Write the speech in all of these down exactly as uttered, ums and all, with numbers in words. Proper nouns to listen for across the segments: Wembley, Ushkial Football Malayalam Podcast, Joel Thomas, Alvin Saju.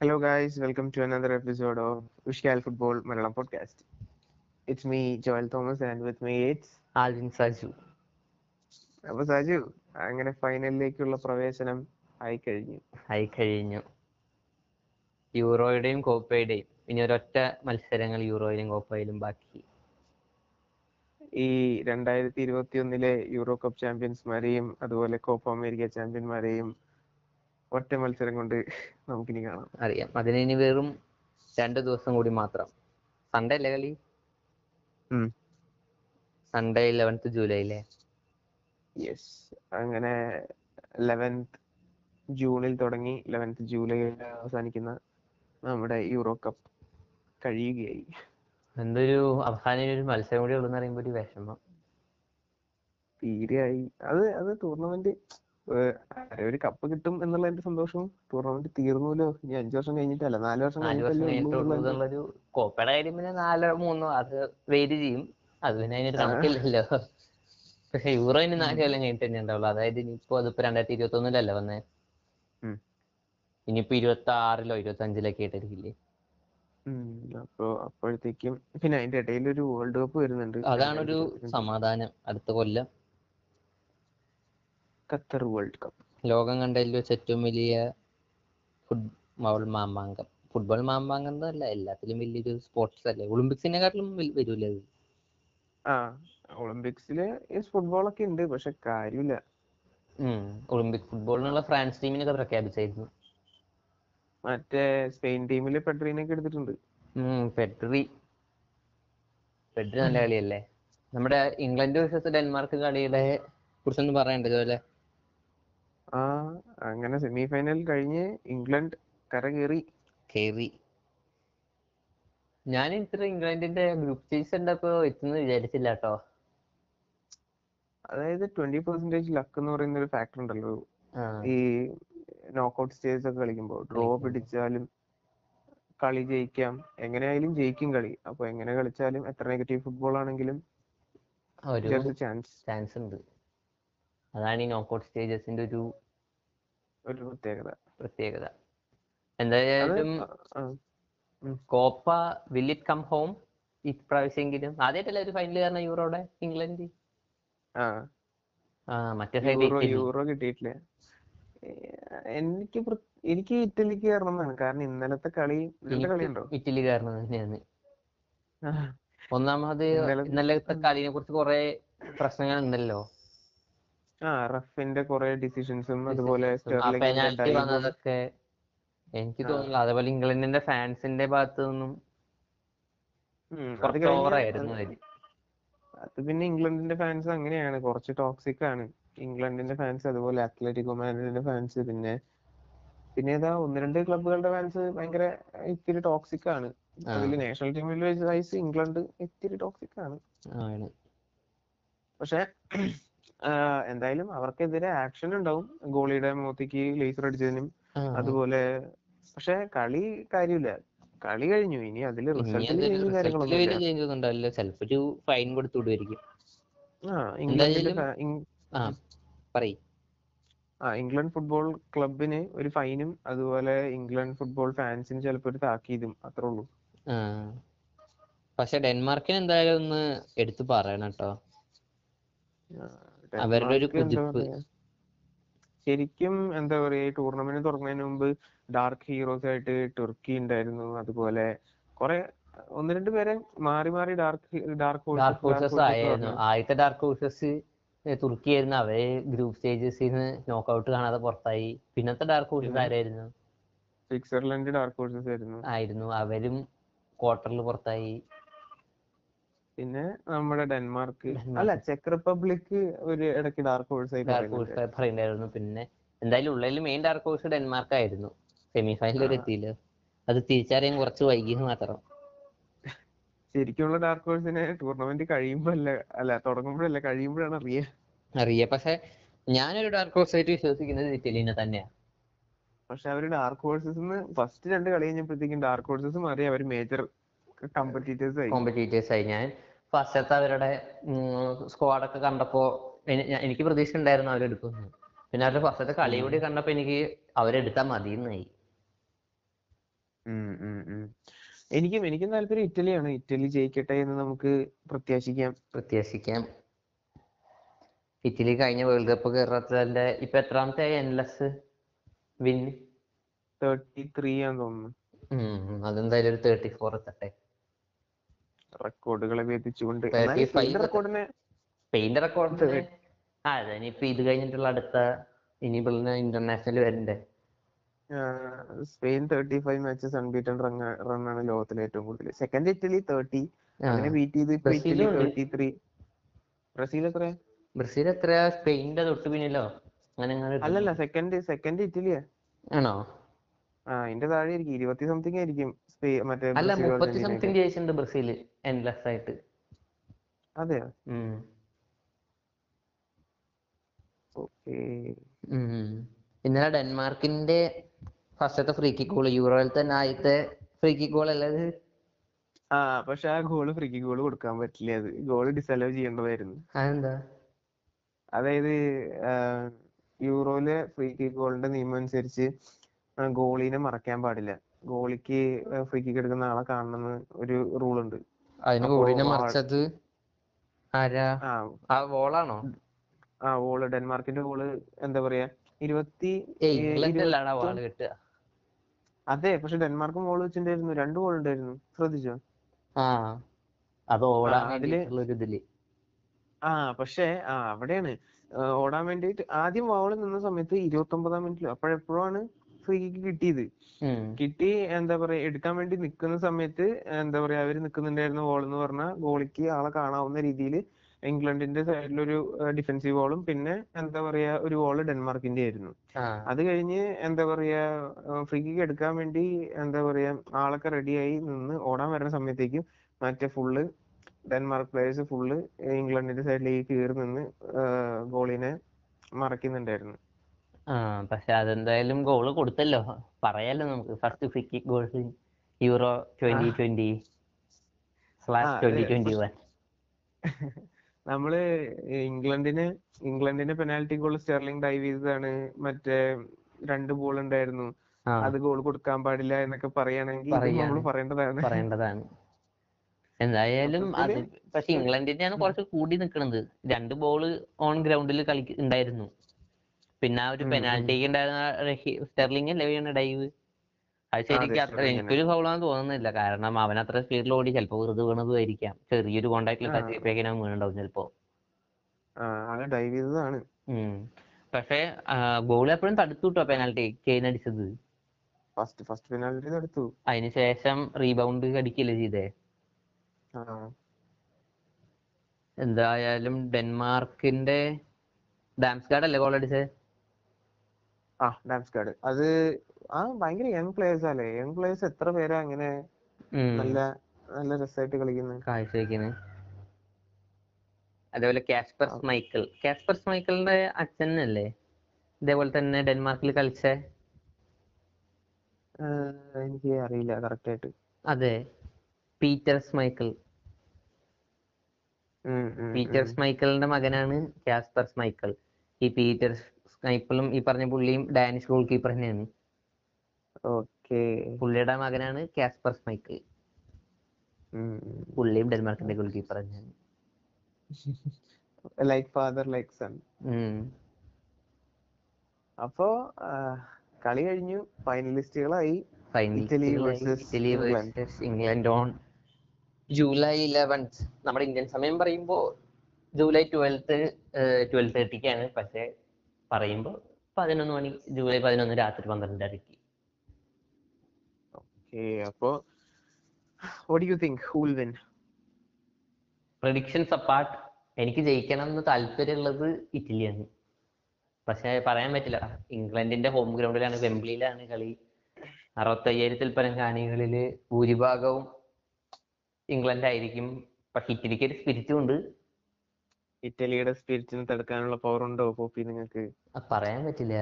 Hello guys, welcome to another episode of Ushkial Football Malayalam Podcast. It's me, Joel Thomas, and with me it's Alvin Saju. Alvin Saju, അങ്ങനെ ഫൈനലിലേക്കുള്ള പ്രവേശനം ആയി കഴിഞ്ഞു. ആയി കഴിഞ്ഞു. യൂറോയുടെയും കോപ്പയുടെയും ഇനി ഒരൊറ്റ മത്സരങ്ങൾ യൂറോയിലും കോപ്പയിലും ബാക്കി. ഈ രണ്ടായിരത്തി ഇരുപത്തി ഒന്നിലെ യൂറോ കപ്പ് ചാമ്പ്യൻസ്മാരെയും അതുപോലെ കോപ്പ അമേരിക്ക ചാമ്പ്യന്മാരെയും ഒറ്റ മത്സരം കൊണ്ട് നമുക്കിനി കാണാം, അറിയാം. അതിനി വെറും രണ്ടു ദിവസം കൂടി മാത്രം. സൺഡേ അല്ലേ കളി? സൺഡേ ഇലവൻത്ത് ജൂലൈയിലെ. യെസ്, അങ്ങനെ ഇലവൻത്ത് ജൂണിൽ തുടങ്ങി ഇലവൻത്ത് ജൂലൈയിൽ അവസാനിക്കുന്ന നമ്മുടെ യൂറോ കപ്പ് കഴിയുകയായി. എന്തൊരു അവസാനം ഒരു മത്സരം കൂടി ഉള്ളെന്ന് പറയുമ്പോ ഒരു വിഷമം തീരെയായി. അത് അത് ടൂർണമെന്റ് ഒരു കപ്പ് കിട്ടും എന്നുള്ള എന്റെ സന്തോഷവും ടൂർണമെന്റ് തീർന്നല്ലോ, ഇനി അഞ്ചു വർഷം കഴിഞ്ഞിട്ടല്ല നാല് വർഷം കഴിഞ്ഞിട്ടൊരു കോപ്പയുടെ കാര്യം പിന്നെ നാലോ മൂന്നോ അത് വെയിറ്റ് ചെയ്യും, അത് പിന്നെ അതിനൊരു കണക്കില്ലല്ലോ. പക്ഷെ യൂറോ ഇനി നാല് കൊല്ലം കഴിഞ്ഞിട്ട് തന്നെ ഉണ്ടാവുള്ളൂ. അതായത് ഇനിയിപ്പോ അതിപ്പോ രണ്ടായിരത്തി ഇരുപത്തി ഒന്നിലല്ല വന്നേ, ഇനിയിപ്പോ ഇരുപത്തി ആറിലോ ഇരുപത്തി അഞ്ചിലൊക്കെ ആയിട്ടായിരിക്കില്ലേ. അപ്പൊ അപ്പോഴത്തേക്കും പിന്നെ അതിന്റെ ഇടയിൽ ഒരു വേൾഡ് കപ്പ് വരുന്നുണ്ട്, അതാണൊരു സമാധാനം. അടുത്ത കൊല്ലം ഖത്തർ വേൾഡ് കപ്പ്, ലോകം കണ്ടതിൽ വെച്ച് ഏറ്റവും വലിയ ഫുട്ബോൾ മാമാങ്കം. ഫുട്ബോൾ മാമാങ്കം എന്നല്ല, എല്ലാത്തിലും വലിയൊരു സ്പോർട്സ് അല്ലേ, ഒളിമ്പിക്സിനെക്കാട്ടിലും വരൂലേ? ആ, ഒളിമ്പിക്സില് ഫുട്ബോൾ ഒക്കെ ഉണ്ട്, പക്ഷെ കാര്യമില്ല. ഒളിമ്പിക് ഫുട്ബോളിനുള്ള ഫ്രാൻസ് ടീമിനൊക്കെ പ്രഖ്യാപിച്ചായിരുന്നു. മറ്റേ സ്പെയിൻ ടീമില് പെട്രീനൊക്കെ എടുത്തിട്ടുണ്ട്. പെട്രി പെട്രി നല്ല കളിയല്ലേ. നമ്മുടെ ഇംഗ്ലണ്ട് വേഴ്സസ് ഡെൻമാർക്ക് കളിയുടെ കുറിച്ചൊന്നും പറയണ്ട ഇതുപോലെ. ആ, അങ്ങനെ സെമി ഫൈനൽ കഴിഞ്ഞ് ഇംഗ്ലണ്ട് കരകേറി കേറി. ഞാൻ ഇത്ര ഇംഗ്ലണ്ടിന്റെ ഗ്രൂപ്പ് ചേസ് ഉണ്ടപ്പോ എത്തുന്നു വിചാരിച്ചില്ല കേട്ടോ. അതായത് ട്വന്റി പെർസെന്റേജ് ലക്ക് എന്ന് പറയുന്ന ഒരു ഫാക്ടർ ഉണ്ടല്ലോ ഈ നോക്കൌട്ട് സ്റ്റേജ് ഒക്കെ കളിക്കുമ്പോൾ. ഡ്രോ പിടിച്ചാലും കളി ജയിക്കാം, എങ്ങനെയായാലും ജയിക്കും കളി. അപ്പൊ എങ്ങനെ കളിച്ചാലും എത്ര നെഗറ്റീവ് ഫുട്ബോൾ ആണെങ്കിലും ചാൻസ് ഉണ്ട്. അതാണ് ഈ നോക്കൌട്ട് സ്റ്റേജസിന്റെ ഒരു ഒരു പ്രത്യേകത പ്രത്യേകത എന്തായാലും Copa will it come home ഇപ്രാവശ്യമെങ്കിലും? ആദ്യമായിട്ടല്ലേ ഒരു ഫൈനൽ കാരണം യൂറോടെ ഇംഗ്ലണ്ട്. മറ്റേ സൈഡ് യൂറോ കിട്ടിയിട്ടില്ല. എനിക്ക് എനിക്ക് ഇറ്റലിക്ക് കാരണമെന്നാണ്, കാരണം ഇന്നലത്തെ കളി കളിയുണ്ടോ ഇറ്റലി കാരണം തന്നെയാണ്. ഒന്നാമത് ഇന്നലത്തെ കളിനെ കുറിച്ച് കുറെ പ്രശ്നങ്ങൾ ഉണ്ടല്ലോ, റഫിന്റെ കുറെ ഡിസിഷൻസും അതുപോലെ അതൊക്കെ എനിക്ക് തോന്നുന്നില്ല. അതേപോലെ ഇംഗ്ലണ്ടിന്റെ ഫാൻസിന്റെ ഭാഗത്ത് നിന്നും അത് പിന്നെ ഇംഗ്ലണ്ടിന്റെ ഫാൻസ് അങ്ങനെയാണ്, കുറച്ച് ടോക്സിക് ആണ് ഇംഗ്ലണ്ടിന്റെ ഫാൻസ്, അതുപോലെ അത്ലറ്റിക്കോ മാഡ്രിഡിന്റെ ഫാൻസ്, പിന്നെ പിന്നെ ഏതാ ഒന്ന് രണ്ട് ക്ലബുകളുടെ ഫാൻസ് ഭയങ്കര ഇത്തിരി ടോക്സിക് ആണ്. അതിൽ നാഷണൽ ടീമിൽ വൈസ് ഇംഗ്ലണ്ട് ഇത്തിരി ടോക്സിക് ആണ്. പക്ഷെ എന്തായാലും അവർക്കെതിരെ ആക്ഷൻ ഉണ്ടാവും, ഗോളിയുടെ മോത്തിക്ക് ലേസർ അടിച്ചതിനും അതുപോലെ. പക്ഷെ കളി കാര്യമില്ല, കളി കഴിഞ്ഞു. ഇനി അതിൽ ഇംഗ്ലണ്ട് ഫുട്ബോൾ ക്ലബിന് ഒരു ഫൈനും അതുപോലെ ഇംഗ്ലണ്ട് ഫുട്ബോൾ ഫാൻസിന് ചിലപ്പോ ഒരു താക്കീതും, അത്രേ ഉള്ളൂ. പക്ഷെ ഡെൻമാർക്കിന് എന്തായാലും ഒന്ന് എടുത്തു പറയണം കേട്ടോ, അവരുടെ ഒരു കുതിപ്പ് ശരിക്കും. എന്താ പറയാ, ടൂർണമെന്റ് തുടങ്ങുന്നതിന് മുമ്പ് ഡാർക്ക് ഹീറോസ് ആയിട്ട് തുർക്കി ഉണ്ടായിരുന്നു, അതുപോലെ കൊറേ ഒന്ന് രണ്ടു പേരെ മാറി മാറി ഡാർക്ക് ഡാർക്ക് ഹോഴ്സസ് ആയിരുന്നു. ആദ്യത്തെ ഡാർക്ക് ഹോഴ്സസ് തുർക്കി ആയിരുന്നു, അവര് ഗ്രൂപ്പ് സ്റ്റേജസിന്ന് നോക്കൌട്ട് കാണാതെ പുറത്തായി. പിന്നത്തെ ഡാർക്ക് ഹോഴ്സസ് ആരായിരുന്നു? സ്വിറ്റ്സർലൻഡ് ഡാർക്ക് ഹോഴ്സസ് ആയിരുന്നു ആയിരുന്നു അവരും ക്വാർട്ടറിൽ പുറത്തായി. പിന്നെ നമ്മുടെ ഡെൻമാർക്ക് അല്ല ചെക്ക് റിപ്പബ്ലിക് ഒരു ഇടയ്ക്ക് ഡാർക്ക് ഹോഴ്സ് ആയി പറയുന്നുണ്ടായിരുന്നു. പിന്നെ എന്തായാലും ഉള്ളതിൽ മെയിൻ ഡാർക്ക് ഹോഴ്സ് ഡെൻമാർക്ക് ആയിരുന്നു. സെമി ഫൈനൽ വരെ എത്തിയില്ല, അത് തിരിച്ചറിയാൻ കുറച്ച് വൈകി മാത്രം. ശരിക്കുള്ള ഡാർക്ക് ഹോഴ്സിനെ ടൂർണമെന്റ് കഴിയുമ്പോഴല്ല അല്ല തുടങ്ങുമ്പോഴല്ല കഴിയുമ്പോഴാണ് അറിയ അറിയാ പക്ഷെ ഞാനൊരു ഡാർക്ക് ഹോഴ്സ് ആയിട്ട് വിശ്വസിക്കുന്നത് ഇറ്റലിനെ തന്നെയാണ്. പക്ഷെ അവര് ഡാർക്ക് ഹോഴ്സസ് ഫസ്റ്റ് രണ്ട് കളി കഴിഞ്ഞപ്പോഴത്തേക്കും ഡാർക്ക് ഹോഴ്സസും അറിയാം അവർ മേജർ കോമ്പറ്റീറ്റേഴ്സ് ആയി. ഞാൻ ഫസ്റ്റത്തെ അവരുടെ സ്ക്വാഡൊക്കെ കണ്ടപ്പോ എനിക്ക് പ്രതീക്ഷ ഉണ്ടായിരുന്നു അവരെടുക്കുന്നു. പിന്നെ അവരുടെ ഫസ്റ്റത്തെ കളി കൂടി കണ്ടപ്പോ എനിക്ക് അവരെടുത്താൽ മതിയെന്നായി. എനിക്കും എനിക്കും താല്പര്യം ഇറ്റലിയാണ്. ഇറ്റലി ജയിക്കട്ടെ എന്ന് നമുക്ക് പ്രത്യാശിക്കാം പ്രത്യാശിക്കാം ഇറ്റലി കഴിഞ്ഞ വേൾഡ് കപ്പ് കേരളത്തിലെ ഇപ്പൊ എത്രാമത്തെ എൻലെസ് വിൻ? മുപ്പത്തിമൂന്ന് ആണെന്ന് തോന്നുന്നു. അതെന്തായാലും ഒരു മുപ്പത്തിനാല് എത്തട്ടെ. റെക്കോർഡുകളെ ഭേദിച്ചുകൊണ്ട് സ്പെയിന്റെ റെക്കോർഡ്. അതെ, ഇനിയിപ്പോ ഇത് കഴിഞ്ഞിട്ടുള്ള അടുത്ത ഇനിയിപ്പുള്ള ഇന്റർനാഷണൽ വരണ്ടേ. സ്പെയിൻ മുപ്പത്തിയഞ്ച് മാച്ചസ് അൺബീറ്റൻ റൺ ആണ് ലോകത്തിലെ ഏറ്റവും കൂടുതൽ. സെക്കൻഡ് ഇറ്റലി മുപ്പത്, അങ്ങനെ ബീറ്റ് ചെയ്ത് ഇറ്റലി മുപ്പത്തിമൂന്ന്. ബ്രസീൽ എത്ര? ബ്രസീൽ എത്ര? സ്പെയിന്റെ തൊട്ട് പിന്നിലോ? അങ്ങനെ അല്ലല്ല, സെക്കൻഡ് സെക്കൻഡ് ഇറ്റലിയാ ആണോ? ആ, അതിന്റെ താഴെ ആയിരിക്കും, ഇരുപത്തി സംതിങ് ആയിരിക്കും. അല്ല, മുപ്പത്തി സംതിങ് ജയിച്ചിട്ടുണ്ട് ബ്രസീൽ എൻലെസ് ആയിട്ട്. അതെയോ? ഓക്കേ. ഇന്നലെ ഡെൻമാർക്കിന്റെ ഫസ്റ്റത്തെ ഫ്രീ കിക്ക് ഗോൾ, യൂറോയിൽ തന്നെ ആദ്യത്തെ ഫ്രീ കിക്ക് ഗോൾ അല്ലേ? ആ, പക്ഷെ ആ ഗോള് ഫ്രീ കിക്ക് ഗോൾ കൊടുക്കാൻ പറ്റില്ല. അത് ഗോള് ഡിസലോ ചെയ്യേണ്ടതായിരുന്നു. അതെന്താ? അതായത് യൂറോയിലെ ഫ്രീ കിക്ക് ഗോളിന്റെ നിയമം അനുസരിച്ച് ഗോളിനെ മറക്കാൻ പാടില്ല. ഗോളിക്ക് ഫ്രീ കിക്ക് എടുക്കുന്ന ആളെ കാണണമെന്ന് ഒരു റൂൾ ഉണ്ട്. ആ ഗോള് ഡെൻമാർക്കിന്റെ ഗോള് എന്താ പറയാ, ഇരുപത്തി അതെ, പക്ഷെ ഡെൻമാർക്ക് ഗോൾ വെച്ചിട്ടുണ്ടായിരുന്നു. രണ്ട് ഗോൾ ഉണ്ടായിരുന്നു, ശ്രദ്ധിച്ചോ? അതില് ആ പക്ഷെ ആ അവിടെയാണ് ഓടാൻ വേണ്ടിട്ട് ആദ്യം വോള് നിന്ന സമയത്ത് ഇരുപത്തി ഒമ്പതാം മിനിറ്റില് അപ്പോഴെപ്പോഴാണ് ഫ്രീ കിക്ക് കിട്ടിയത്. കിട്ടി എന്താ പറയാ, എടുക്കാൻ വേണ്ടി നിക്കുന്ന സമയത്ത് എന്താ പറയാ, അവര് നിക്കുന്നുണ്ടായിരുന്ന വോളെന്ന് പറഞ്ഞാൽ ഗോളിക്ക് ആളെ കാണാവുന്ന രീതിയിൽ ഇംഗ്ലണ്ടിന്റെ സൈഡിലൊരു ഡിഫെൻസീവ് ഗോളും പിന്നെ എന്താ പറയാ ഒരു ഗോള് ഡെൻമാർക്കിന്റെ ആയിരുന്നു. അത് കഴിഞ്ഞ് എന്താ പറയാ ഫ്രീ കിക്ക് എടുക്കാൻ വേണ്ടി എന്താ പറയാ ആളൊക്കെ റെഡിയായി നിന്ന് ഓടാൻ വരുന്ന സമയത്തേക്കും മറ്റേ ഫുള്ള് ഡെൻമാർക്ക് പ്ലേയേഴ്സ് ഫുള്ള് ഇംഗ്ലണ്ടിന്റെ സൈഡിലേക്ക് കീറി നിന്ന് ഗോളിനെ മറക്കുന്നുണ്ടായിരുന്നു. ആ പക്ഷെ അതെന്തായാലും ഗോള് കൊടുത്തല്ലോ, പറയാലോ നമുക്ക്. First free kick goal euro twenty twenty slash twenty twenty one. നമ്മള് ഇംഗ്ലണ്ടിന് ഇംഗ്ലണ്ടിന്റെ പെനാൽറ്റി ഗോൾ സ്റ്റെർലിംഗ് ഡൈവ് ചെയ്തതാണ്. മറ്റേ രണ്ട് ഗോൾ ഉണ്ടായിരുന്നു, അത് ഗോൾ കൊടുക്കാൻ പാടില്ല എന്നൊക്കെ പറയുകയാണെങ്കിൽ നമ്മൾ പറയേണ്ടതാണ്. എന്തായാലും അത് പക്ഷെ ഇംഗ്ലണ്ടിന്റെയാണ് കുറച്ച് കൂടി നിക്കണത്. രണ്ട് ബോള് ഓൺ ഗ്രൗണ്ടിൽ കളി ഉണ്ടായിരുന്നു. പിന്നെ ആ ഒരു പെനാൽറ്റിക്ക് ഉണ്ടായിരുന്ന സ്റ്റെർലിംഗ് അല്ലേ വീണ ഡൈവ്? അത് ശരിക്കും അത്ര എനിക്കൊരു ഫൗളാന്ന് തോന്നുന്നില്ല. കാരണം അവൻ അത്ര സ്പീഡിൽ ഓടി, ചിലപ്പോ വെറുതെ വീണതും ആയിരിക്കാം. ചെറിയൊരു കോണ്ടാക്ടിൽ ടച്ച് ചെയ്തേക്കാൻ അവൻ വീണുണ്ടാവും ചിലപ്പോ. പക്ഷെ ഗോൾ എപ്പോഴും തടുത്തു കിട്ടോ പെനാൽറ്റി കെയിൻ അടിച്ചത്. അതിനുശേഷം റീബൗണ്ട് അടിക്കില്ലേ ചെയ്തേ? എന്തായാലും ഡെൻമാർക്കിന്റെ ഡാംസ്കാർഡ് അല്ലേ ഗോൾ അടിച്ചേ? ആ ഡാംസ്കാർഡ്. അത് ആ ഭയങ്കര യങ് പ്ലേയേഴ്സ് അല്ലേ? യങ് പ്ലേയേഴ്സ് എത്ര പേരാ അങ്ങനെ നല്ല നല്ല രസമായിട്ട് കളിക്കുന്നത്, കാഴ്ച വെക്കുന്നത്. അതേപോലെ കാസ്പർ സ്മൈക്കൽ, കാസ്പർ സ്മൈക്കലിന്റെ അച്ഛനല്ലേ ഇതേപോലെ തന്നെ ഡെൻമാർക്കിൽ കളിച്ച? എനിക്ക് അറിയില്ല കറക്റ്റ് ആയിട്ട്. അതെ, പീറ്റർ സ്മൈക്കൽ. പീറ്റർ സ്മൈക്കലിന്റെ മകനാണ് കാസ്പർ സ്മൈക്കൽ. ഈ പീറ്റർ സ്മൈക്കലും ഈ പറഞ്ഞ പുള്ളിയും ഡാനിഷ് ഗോൾ കീപ്പർ തന്നെയാണ്. പുള്ളിയുടെ മകനാണ് കാസ്പർ സ്മൈക്കൽ. പുള്ളിയും ഡെൻമാർക്കിന്റെ ഗോൾ കീപ്പർ തന്നെയാണ്. Like father like son. അപ്പോ കളി കഴിഞ്ഞു, ഫൈനലിസ്റ്റുകളായി. Italy versus England on July eleventh. നമ്മുടെ ഇന്ത്യൻ സമയം പറയുമ്പോ ജൂലൈ ട്വൽത്ത് ട്വൽവ് തേർട്ടിക്കാണ്. പക്ഷെ പറയുമ്പോ പതിനൊന്ന് മണി ജൂലൈ പതിനൊന്ന് രാത്രി പന്ത്രണ്ടരക്ക്. ഓക്കേ, അപ്പോ what do you think who will win? predictions apart, എനിക്ക് ജയിക്കണം എന്ന് താല്പര്യമുള്ളത് ഇറ്റലിയാണ്. പക്ഷെ പറയാൻ പറ്റില്ല. ഇംഗ്ലണ്ടിന്റെ ഹോം ഗ്രൗണ്ടിലാണ്, വെംബ്ലിയിലാണ് കളി. അറുപത്തയ്യായിരത്തിൽ പരം കാണികളില് ഭൂരിഭാഗവും ഇംഗ്ലണ്ട് ആയിരിക്കും. പക്ഷെ ഇറ്റലിക്ക് ഒരു സ്പിരിറ്റും ഉണ്ട്. ഇറ്റലിയുടെ സ്പിരിറ്റിനെ തടുക്കാനുള്ള പവർ ഉണ്ടോ പോപ്പി നിങ്ങൾക്ക്? പറയാൻ പറ്റില്ല.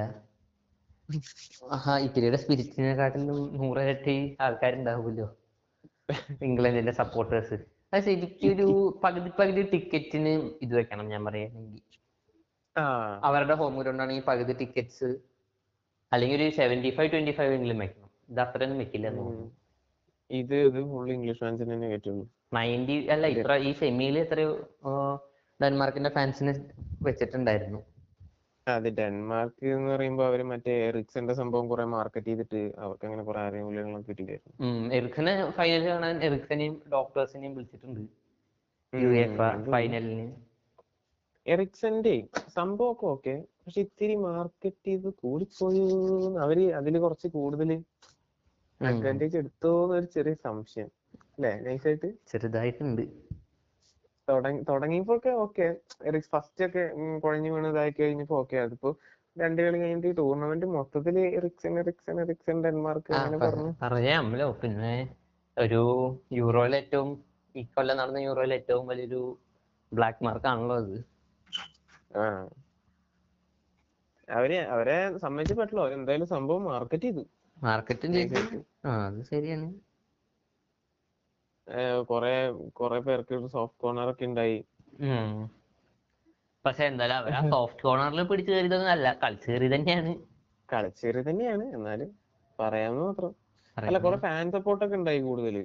ഇറ്റലിയുടെ സ്പിരിറ്റിനെക്കാട്ടിലും നൂറിരട്ടി ആൾക്കാരുണ്ടാവുമല്ലോ. ഇംഗ്ലണ്ടിന്റെ സപ്പോർട്ടേഴ്സ്. അത് ശരിക്കൊരു പകുതി പകുതി ടിക്കറ്റിന് ഇത് വെക്കണം ഞാൻ പറയുകയാണെങ്കിൽ. അവരുടെ ഹോം ഗ്രൗണ്ട് ആണെങ്കിൽ പകുതി ടിക്കറ്റ്സ് അല്ലെങ്കിൽ ഒരു സെവന്റി ഫൈവ് ട്വന്റി ഫൈവ് എങ്കിലും വെക്കണം. ഇത് അത്രയൊന്നും വെക്കില്ല തോന്നുന്നു. ഇത് ഇംഗ്ലീഷ് ഫാൻസിന് തന്നെ പറ്റുള്ളൂ. നയൻറ്റി അല്ല ഇത്ര ഈ സെമിയിൽ എത്രയോ ഡെൻമാർക്കിന്റെ ഫാൻസിന് വെച്ചിട്ടുണ്ടായിരുന്നു. അത് ഡെൻമാർക്ക് എന്ന് പറയുമ്പോ അവര് മറ്റേ എറിക്സന്റെ സംഭവം കുറെ മാർക്കറ്റ് ചെയ്തിട്ട് അവർക്ക് അങ്ങനെ കുറെ ആനുകൂല്യങ്ങളൊക്കെ കിട്ടിയിട്ടായിരുന്നു. എറിക്സനെ ഫൈനൽ കാണാൻ എറിക്സനെയും ഡോക്ടേഴ്സിനെയും വിളിച്ചിട്ടുണ്ട് ഫൈനലിന്. എറിക്സന്റെ സംഭവമൊക്കെ ഓക്കെ, പക്ഷെ ഇത്തിരി മാർക്കറ്റ് ചെയ്ത് കൂടിപ്പോയി. അവര് അതില് കുറച്ച് കൂടുതൽ അഡ്വാൻറ്റേജ് എടുത്തോന്നൊരു ചെറിയ സംശയം അല്ലേ? നൈസായിട്ട് ചെറുതായിട്ടുണ്ട്. തുടങ്ങിയപ്പോ ഓക്കെ, ഫസ്റ്റ് ഒക്കെ കുഴഞ്ഞു വീണതായി കഴിഞ്ഞപ്പോ ഓക്കെ. അതിപ്പോ രണ്ട് കളി കഴിഞ്ഞിട്ട് ടൂർണമെന്റ് മൊത്തത്തിൽ എറിക്സൺ എറിക്സൺ എറിക്സൺ ഡെൻമാർക്ക് അങ്ങനെ പറഞ്ഞു അറിയാമല്ലോ. പിന്നെ ഒരു യൂറോയിൽ ഏറ്റവും ഈ കൊല്ലം നടന്ന യൂറോയിൽ ഏറ്റവും വലിയൊരു ബ്ലാക്ക് മാർക്ക് ആണല്ലോ അത്. ആ അവര് അവരെ സമ്മതിച്ചു പറ്റുള്ളൂ. അവരെന്തായാലും സംഭവം മാർക്കറ്റ് ചെയ്തു മാർക്കറ്റ് ചെയ്തു. ആ അത് ശരിയാണ്. കൊറേ കൊറേ പേർക്ക് സോഫ്റ്റ് കോർണർ ഒക്കെ ഉണ്ടായി. പക്ഷെ എന്തായാലും അവരാ സോഫ്റ്റ് കോർണറിൽ പിടിച്ചു കയറിയതൊന്നും അല്ല, കളിച്ചു കയറി തന്നെയാണ് കളിച്ചു കയറി തന്നെയാണ് എന്നാലും പറയാന്ന് മാത്രം. അല്ല കൊറേ ഫാൻ സപ്പോർട്ടൊക്കെ ഉണ്ടായി കൂടുതല്.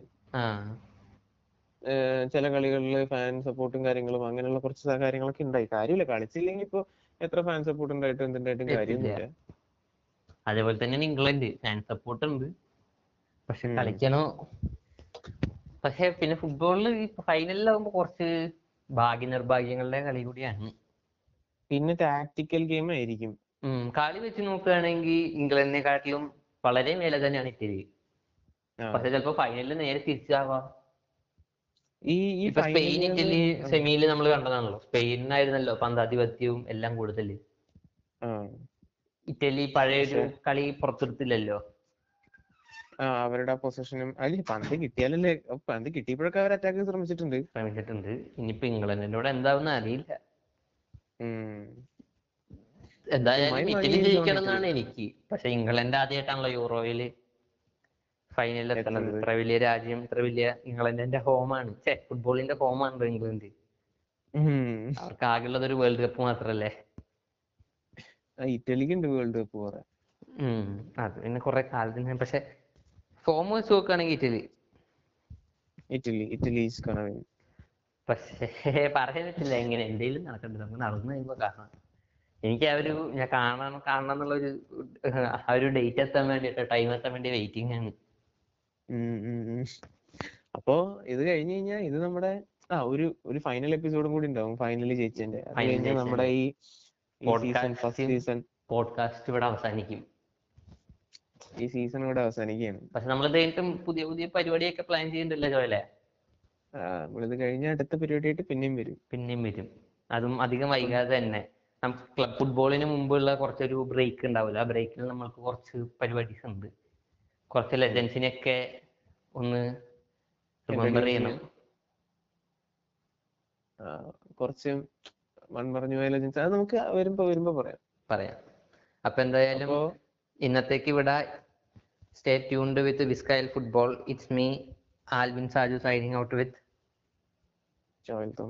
ചില കളികളില് ഫാൻ സപ്പോർട്ടും കാര്യങ്ങളും അങ്ങനെയുള്ള കുറച്ച് കാര്യങ്ങളൊക്കെ ഉണ്ടായി. കാര്യമില്ല, കളിച്ചില്ലെങ്കിൽ ഇപ്പൊ എത്ര ഫാൻ സപ്പോർട്ട് ഉണ്ടായിട്ടും എന്തുണ്ടായിട്ടും കാര്യമൊന്നുമില്ല. അതേപോലെ തന്നെയാണ് ഇംഗ്ലണ്ട്, ഫാൻ സപ്പോർട്ട് ഉണ്ട് പക്ഷെ കളിക്കണോ. പക്ഷെ പിന്നെ ഫുട്ബോളിൽ ഫൈനലിലാവുമ്പോ കുറച്ച് ഭാഗ്യ നിർഭാഗ്യങ്ങളുടെ കളി കൂടിയാണ്. പിന്നെ ടാക്ടിക്കൽ ഗെയിം ആയിരിക്കും. കളി വെച്ച് നോക്കുകയാണെങ്കിൽ ഇംഗ്ലണ്ടിനെക്കാട്ടിലും വളരെ മേലെ തന്നെയാണ് ഇറ്റലി. പക്ഷെ ചിലപ്പോ ഫൈനലിൽ നേരെ തിരിച്ചാവാം. ഈ സ്പെയിൻ ഇറ്റലി സെമിയിൽ നമ്മൾ കണ്ടതാണല്ലോ, സ്പെയിനായിരുന്നല്ലോ പന്താധിപത്യവും എല്ലാം കൂടുതൽ. ഇറ്റലി പഴയൊരു കളി പുറത്തെടുത്തില്ലല്ലോ അവരുടെ പൊസിഷനും. അല്ലെ പന്ത് കിട്ടിയാലല്ലേ, പന്ത് കിട്ടിയപ്പോഴൊക്കെ അവർ അറ്റാക്ക് ശ്രമിച്ചിട്ടുണ്ട് ശ്രമിച്ചിട്ടുണ്ട് ഇനിയിപ്പോ ഇംഗ്ലണ്ടിന്റെ കൂടെ എന്താവുന്ന അറിയില്ല. എന്തായാലും ഇറ്റലി ജയിക്കണം എന്നാണ് എനിക്ക്. പക്ഷെ ഇംഗ്ലണ്ട് ആദ്യമായിട്ടാണല്ലോ യൂറോയില് ഫൈനലിൽ എത്തണത്. ഇത്ര വലിയ രാജ്യം, ഇത്ര വലിയ ഇംഗ്ലണ്ടിന്റെ ഹോമാണ്, ഫുട്ബോളിന്റെ ഹോമാണല്ലോ ഇംഗ്ലണ്ട്. അവർക്ക് ആകെയുള്ളത് ഒരു വേൾഡ് കപ്പ് മാത്രല്ലേ. ഇറ്റലിക്ക് ഉണ്ട് വേൾഡ് കപ്പ് കുറെ, അത് പിന്നെ കുറെ കാലത്തിന്. പക്ഷെ ഫോം വെച്ച് നോക്കുകയാണെങ്കിൽ ഇറ്റലി ഇറ്റലി ഇറ്റലി പക്ഷേ പറയാൻ പറ്റില്ല എങ്ങനെ എന്തെങ്കിലും നടക്കണ്ടത്. നമുക്ക് നടന്നു കഴിയുമ്പോ കാണാം. എനിക്ക് ആ ഒരു ഞാൻ കാണാൻ കാണണം എന്നുള്ള ഒരു ആ ഒരു ഡേറ്റ് എത്താൻ വേണ്ടിട്ടോ ടൈം എത്താൻ വേണ്ടി വെയിറ്റിംഗ് ആണ്. അപ്പോ ഇത് കഴിഞ്ഞു കഴിഞ്ഞാൽ ഇത് നമ്മുടെ ആ ഒരു ഒരു ഫൈനൽ എപ്പിസോഡും കൂടി ഉണ്ടാവും ഫൈനൽ ജയിച്ചതിന്റെ. അത് കഴിഞ്ഞാൽ നമ്മുടെ ഈ ഫസ്റ്റ് സീസൺ പോഡ്കാസ്റ്റ് ഇവിടെ അവസാനിക്കും. ഈ സീസൺ ഇവിടെ അവസാനിക്കുകയാണ്. പക്ഷെ നമ്മൾ കഴിഞ്ഞിട്ടും പുതിയ പുതിയ പരിപാടിയൊക്കെ പ്ലാൻ ചെയ്യുന്നുണ്ടല്ലോ ജോയലെ. നമ്മളിത് കഴിഞ്ഞ അടുത്ത പരിപാടിയായിട്ട് പിന്നെയും വരും പിന്നെയും വരും അതും അധികം വൈകാതെ തന്നെ. നമുക്ക് ക്ലബ് ഫുട്ബോളിന് മുമ്പുള്ള കുറച്ചൊരു ബ്രേക്ക് ഉണ്ടാവില്ല. ആ ബ്രേക്കിൽ നമ്മൾക്ക് കുറച്ച് പരിപാടീസ് ഉണ്ട്. കുറച്ച് ലെജൻസിനെയൊക്കെ ഒന്ന് റിമെമ്പർ ചെയ്യണം. കുറച്ച് മൺമറഞ്ഞു പോയ ലെജൻസ് അത് നമുക്ക് വരുമ്പോ വരുമ്പോ പറയാം പറയാം അപ്പൊ എന്തായാലും ഇന്നത്തേക്ക് ഇവിടെ സ്റ്റേ ട്യൂൺഡ് വിത്ത് വിസ്കൈൽ football. It's me Alvin Saju signing out with Joel Thomas.